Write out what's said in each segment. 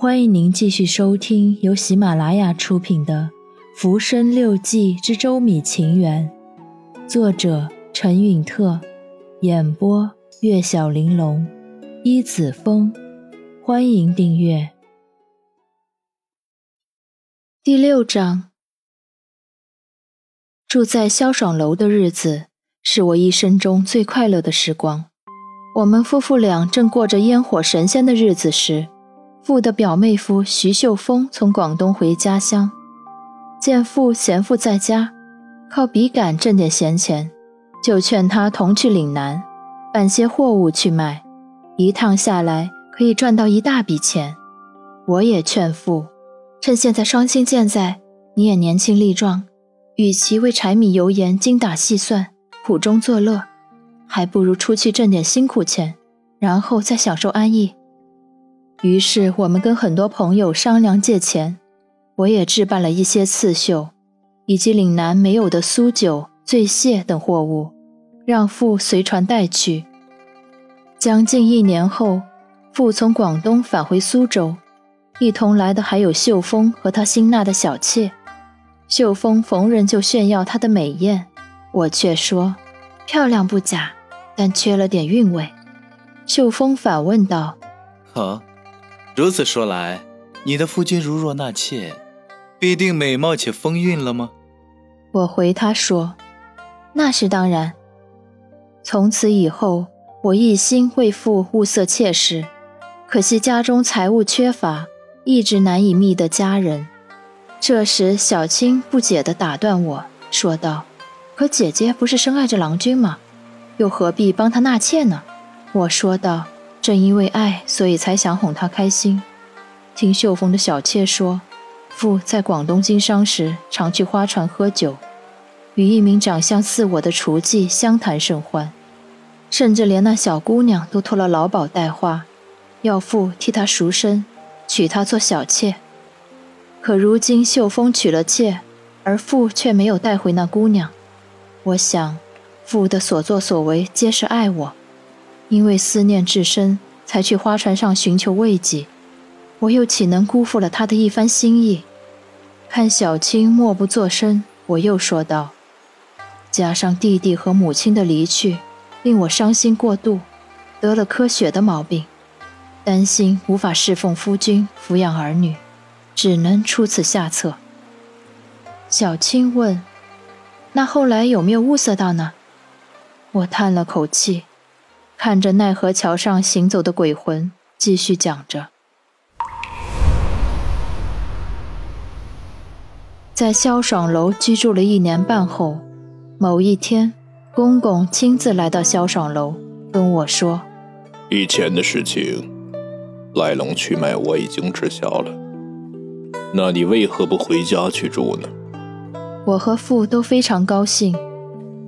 欢迎您继续收听由喜马拉雅出品的《浮生六记之周米情缘》，作者陈允特，演播月小玲珑、一子风。欢迎订阅。第六章。住在萧爽楼的日子是我一生中最快乐的时光。我们夫妇俩正过着烟火神仙的日子时，父的表妹夫徐秀峰从广东回家乡，见父闲赋在家，靠笔杆挣点闲钱，就劝他同去岭南办些货物去卖，一趟下来可以赚到一大笔钱。我也劝父，趁现在双亲健在，你也年轻力壮，与其为柴米油盐精打细算苦中作乐，还不如出去挣点辛苦钱，然后再享受安逸。于是我们跟很多朋友商量借钱，我也置办了一些刺绣以及岭南没有的苏酒、醉蟹等货物，让父随船带去。将近一年后，父从广东返回苏州，一同来的还有秀峰和他新纳的小妾。秀峰逢人就炫耀她的美艳，我却说漂亮不假，但缺了点韵味。秀峰反问道：啊，如此说来，你的夫君如若纳妾，必定美貌且风韵了吗？我回他说：那是当然。从此以后，我一心为父物色妾室，可惜家中财物缺乏，一直难以觅得佳人。这时小青不解地打断我说道：可姐姐不是深爱着郎君吗？又何必帮他纳妾呢？我说道：正因为爱，所以才想哄他开心。听秀峰的小妾说，父在广东经商时常去花船喝酒，与一名长相似我的厨妓相谈甚欢，甚至连那小姑娘都托了老鸨带话，要父替她赎身，娶她做小妾。可如今秀峰娶了妾，而父却没有带回那姑娘。我想，父的所作所为皆是爱我，因为思念至深，才去花船上寻求慰藉，我又岂能辜负了他的一番心意？看小青默不作声，我又说道：加上弟弟和母亲的离去，令我伤心过度，得了科血的毛病，担心无法侍奉夫君抚养儿女，只能出此下策。小青问：那后来有没有物色到呢？我叹了口气，看着奈何桥上行走的鬼魂，继续讲着。在萧爽楼居住了1年半后，某一天，公公亲自来到萧爽楼，跟我说：以前的事情，来龙去脉我已经知晓了，那你为何不回家去住呢？我和父都非常高兴，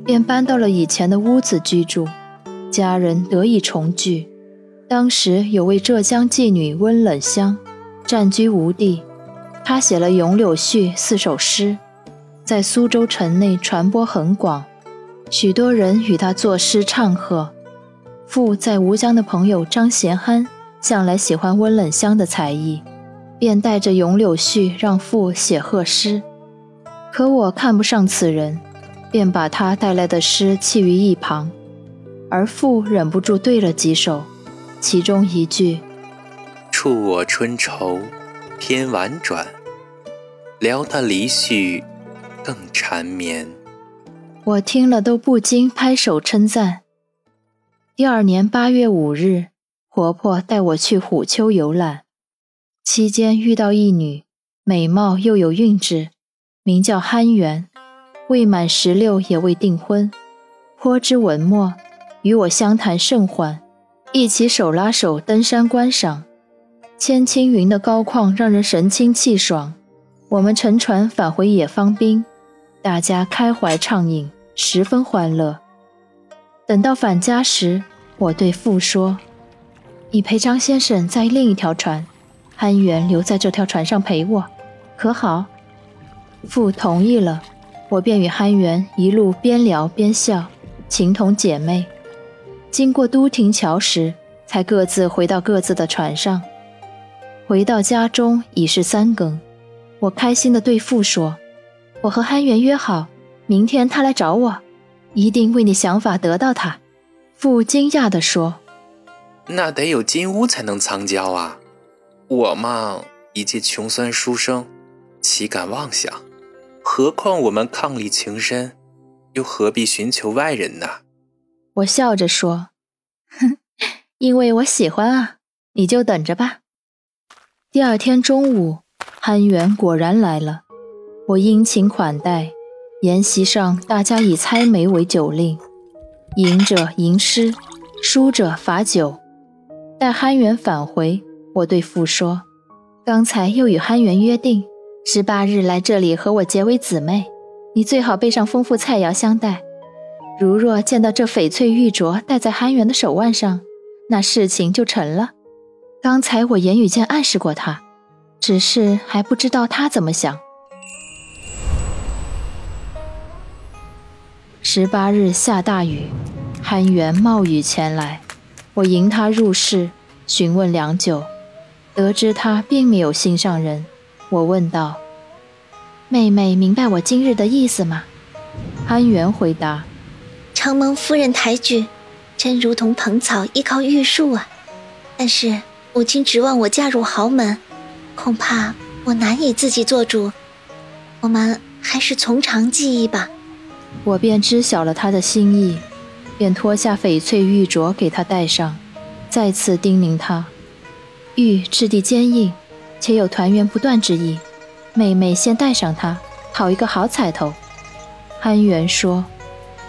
便搬到了以前的屋子居住。家人得以重聚，当时有位浙江妓女温冷香，暂居无地，她写了《咏柳絮》4首诗，在苏州城内传播很广，许多人与她作诗唱和。父在吴江的朋友张贤憨向来喜欢温冷香的才艺，便带着《咏柳絮》让父写贺诗，可我看不上此人，便把他带来的诗弃于一旁。而父忍不住对了几首，其中一句：触我春愁偏婉转，撩他离绪更缠绵。我听了都不禁拍手称赞。第2年8月5日，婆婆带我去虎丘游览，期间遇到一女，美貌又有韵致，名叫憨媛，未满16也未订婚，颇知文墨，与我相谈甚欢，一起手拉手登山观赏。千青云的高旷让人神清气爽，我们乘船返回野芳滨，大家开怀畅饮，十分欢乐。等到返家时，我对父说：你陪张先生在另一条船，憨媛留在这条船上陪我，可好？父同意了，我便与憨媛一路边聊边笑，情同姐妹。经过都亭桥时，才各自回到各自的船上。回到家中已是三更，我开心地对父说，我和憨元约好，明天他来找我，一定为你想法得到他。父惊讶地说，那得有金屋才能藏娇啊，我嘛一介穷酸书生，岂敢妄想，何况我们伉俪情深，又何必寻求外人呢？我笑着说，哼，因为我喜欢啊，你就等着吧。第二天中午，憨元果然来了，我殷勤款待。筵席上大家以猜眉为酒令，吟者吟诗，输者罚酒。待憨元返回，我对父说，刚才又与憨元约定18日来这里和我结为姊妹，你最好备上丰富菜肴相待，如若见到这翡翠玉镯戴在憨元的手腕上，那事情就成了。刚才我言语间暗示过他，只是还不知道他怎么想。18日下大雨，憨元冒雨前来，我迎他入室，询问良久，得知他并没有心上人。我问道，妹妹明白我今日的意思吗？憨元回答，承蒙夫人抬举，真如同蓬草依靠玉树啊，但是母亲指望我嫁入豪门，恐怕我难以自己做主，我们还是从长计议吧。我便知晓了他的心意，便脱下翡翠玉镯给他戴上，再次叮咛他，玉质地坚硬，且有团圆不断之意，妹妹先戴上它，讨一个好彩头。憨元说，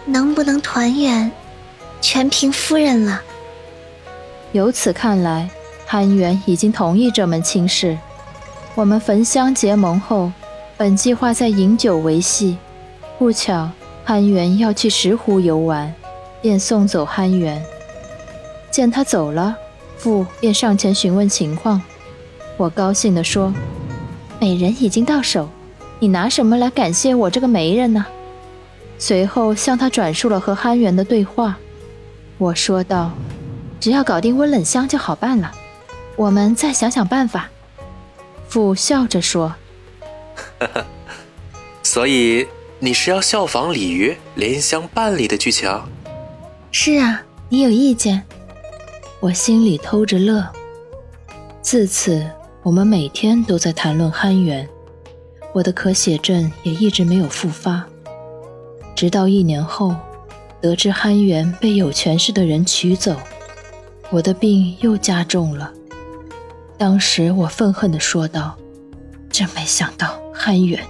能不能团圆全凭夫人了。由此看来，憨元已经同意这门亲事。我们焚香结盟后，本计划在饮酒为戏，不巧憨元要去石湖游玩，便送走憨元。见他走了，父便上前询问情况。我高兴地说，美人已经到手，你拿什么来感谢我这个媒人呢？随后向他转述了和憨元的对话。我说道，只要搞定温冷香就好办了，我们再想想办法。父笑着说，所以你是要效仿鲤鱼莲香伴侣的剧情？是啊，你有意见？我心里偷着乐。自此，我们每天都在谈论憨元，我的可写症也一直没有复发。直到1年后，得知憨元被有权势的人取走，我的病又加重了。当时我愤恨地说道，真没想到憨元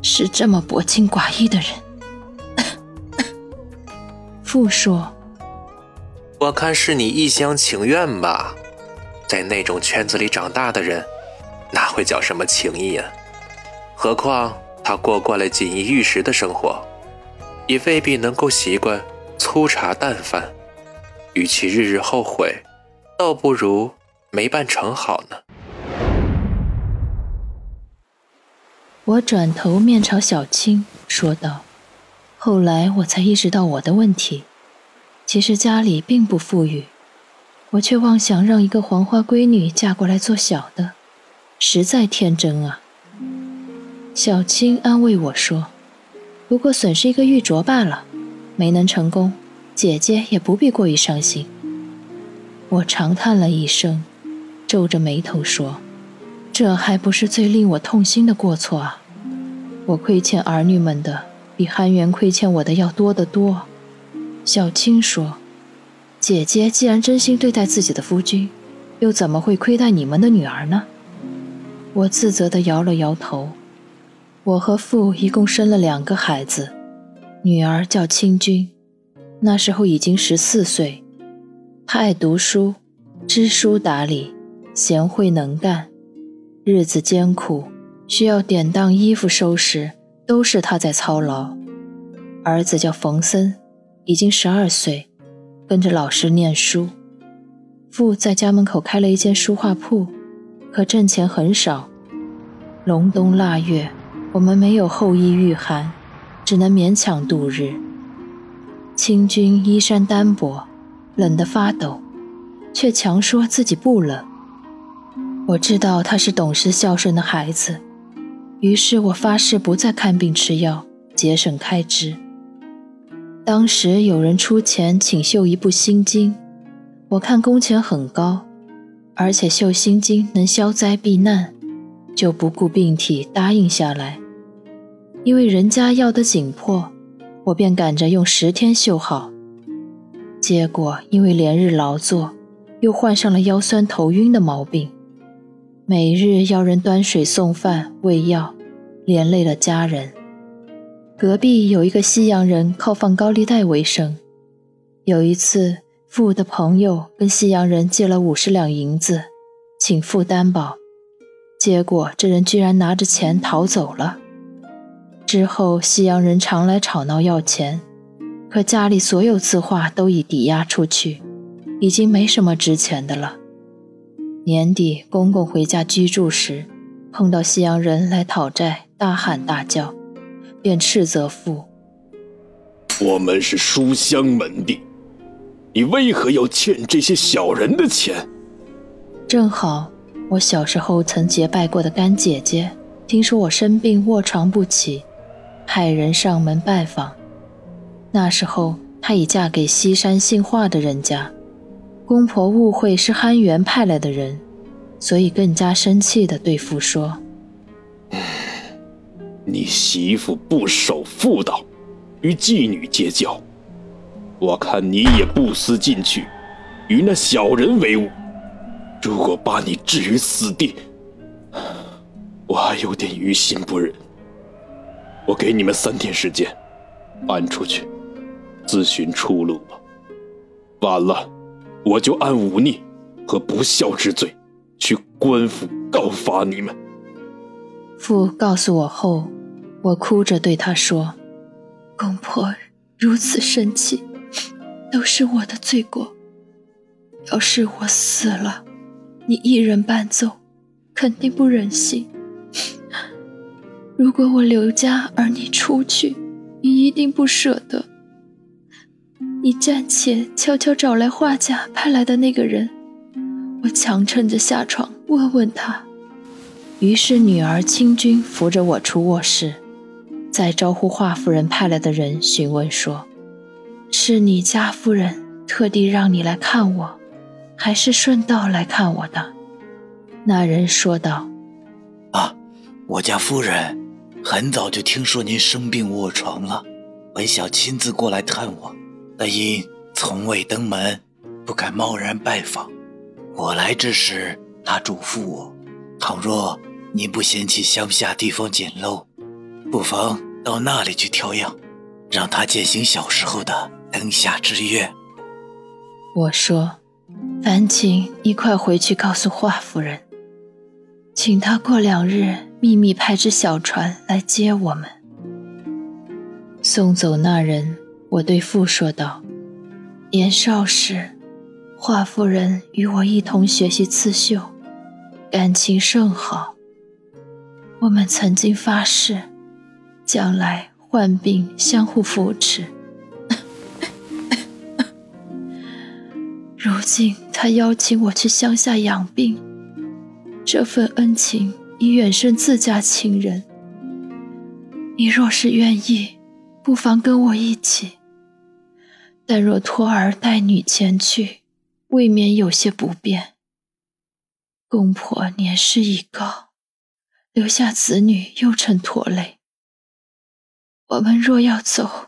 是这么薄情寡义的人。父说，我看是你一厢情愿吧，在那种圈子里长大的人哪会叫什么情义啊，何况他过惯了锦衣玉食的生活，也未必能够习惯粗茶淡饭，与其日日后悔，倒不如没办成好呢。我转头面朝小青说道，后来我才意识到我的问题，其实家里并不富裕，我却妄想让一个黄花闺女嫁过来做小的，实在天真啊。小青安慰我说，不过损失一个玉镯罢了，没能成功，姐姐也不必过于伤心。我长叹了一声，皱着眉头说，这还不是最令我痛心的过错啊！我亏欠儿女们的，比憨元亏欠我的要多得多。小青说，姐姐既然真心对待自己的夫君，又怎么会亏待你们的女儿呢？我自责地摇了摇头。我和父一共生了2个孩子，女儿叫清君，那时候已经14岁，她爱读书，知书达理，贤惠能干，日子艰苦，需要典当衣服收拾，都是他在操劳。儿子叫冯森，已经12岁，跟着老师念书。父在家门口开了一间书画铺，可挣钱很少。隆冬腊月，我们没有厚衣御寒，只能勉强度日。清军衣衫单薄，冷得发抖，却强说自己不冷。我知道他是懂事孝顺的孩子，于是我发誓不再看病吃药，节省开支。当时有人出钱请绣一部心经，我看工钱很高，而且绣心经能消灾避难，就不顾病体答应下来。因为人家要得紧迫，我便赶着用10天绣好。结果因为连日劳作，又患上了腰酸头晕的毛病，每日要人端水送饭喂药，连累了家人。隔壁有一个西洋人靠放高利贷为生，有一次父的朋友跟西洋人借了50两银子，请父担保，结果这人居然拿着钱逃走了。之后西洋人常来吵闹要钱，可家里所有字画都已抵押出去，已经没什么值钱的了。年底公公回家居住时，碰到西洋人来讨债，大喊大叫，便斥责父：我们是书香门第，你为何要欠这些小人的钱？正好我小时候曾结拜过的干姐姐听说我生病卧床不起，派人上门拜访。那时候她已嫁给西山姓华的人家，公婆误会是憨元派来的人，所以更加生气地对父说：你媳妇不守妇道，与妓女结交，我看你也不思进取，与那小人为伍。如果把你置于死地，我还有点于心不忍。我给你们3天时间，搬出去，自寻出路吧。晚了，我就按忤逆和不孝之罪，去官府告发你们。父告诉我后，我哭着对他说：公婆如此生气，都是我的罪过。要是我死了，你一人伴奏，肯定不忍心。如果我留家而你出去，你一定不舍得。你暂且悄悄找来画家派来的那个人，我强撑着下床问问他。于是女儿清君扶着我出卧室，再招呼华夫人派来的人询问说：是你家夫人特地让你来看我，还是顺道来看我的？那人说道：我家夫人很早就听说您生病卧床了，本想亲自过来探望，但因从未登门，不敢贸然拜访。我来之时，她嘱咐我，倘若您不嫌弃乡下地方简陋，不妨到那里去调养，让他践行小时候的灯下之愿。我说：烦请你快回去告诉华夫人，请她过2日秘密派只小船来接我们。送走那人，我对父说道：年少时，华夫人与我一同学习刺绣，感情甚好。我们曾经发誓，将来患病相互扶持。如今他邀请我去乡下养病，这份恩情已远胜自家亲人。你若是愿意，不妨跟我一起，但若托儿带女前去，未免有些不便。公婆年事已高，留下子女又成拖累。我们若要走，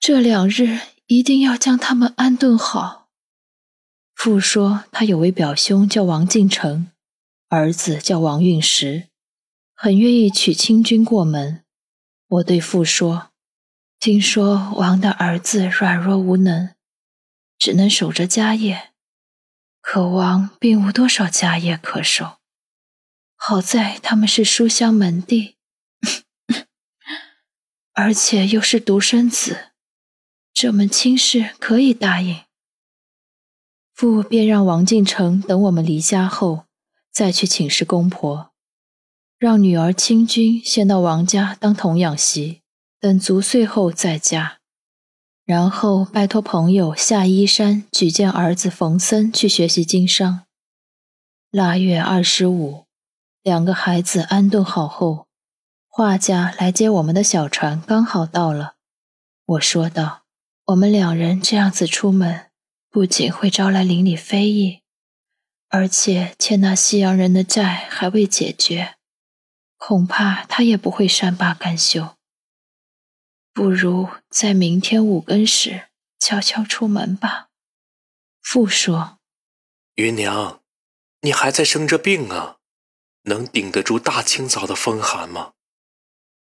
这2日一定要将他们安顿好。父说他有位表兄叫王进成，儿子叫王运石，很愿意娶清君过门。我对父说：听说王的儿子软弱无能，只能守着家业，可王并无多少家业可守，好在他们是书香门第，而且又是独生子，这门亲事可以答应。父便让王进成等我们离家后再去请示公婆，让女儿清君先到王家当童养媳，等足岁后再嫁，然后拜托朋友夏一山举荐儿子冯森去学习经商。腊月25日，两个孩子安顿好后，画家来接我们的小船刚好到了。我说道，我们两人这样子出门，不仅会招来邻里非议，而且欠那西洋人的债还未解决，恐怕他也不会善罢甘休。不如在明天午更时悄悄出门吧。父说，芸娘，你还在生着病啊，能顶得住大清早的风寒吗？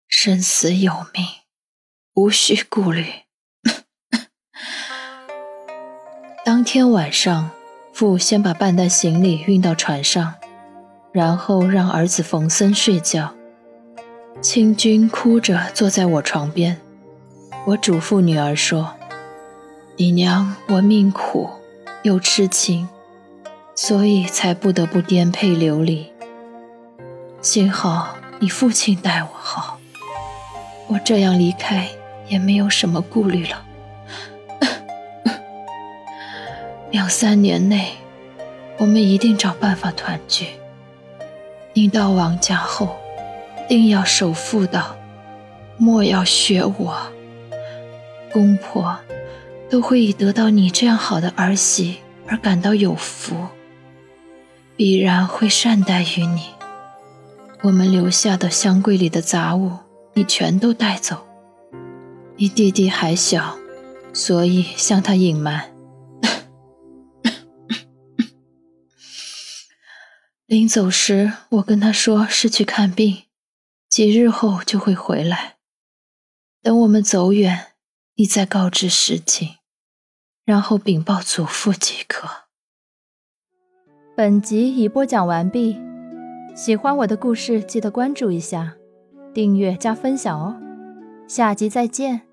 生死有命，无需顾虑。当天晚上，父先把半袋行李运到船上，然后让儿子冯森睡觉。清军哭着坐在我床边，我嘱咐女儿说，你娘我命苦又痴情，所以才不得不颠沛流离。幸好你父亲待我好，我这样离开也没有什么顾虑了。2-3年内，我们一定找办法团聚。你到王家后，定要守妇道，莫要学我。公婆都会以得到你这样好的儿媳而感到有福，必然会善待于你。我们留下的箱柜里的杂物，你全都带走。你弟弟还小，所以向他隐瞒。临走时，我跟他说是去看病，几日后就会回来。等我们走远，你再告知实情，然后禀报祖父即可。本集已播讲完毕，喜欢我的故事记得关注一下，订阅加分享哦，下集再见。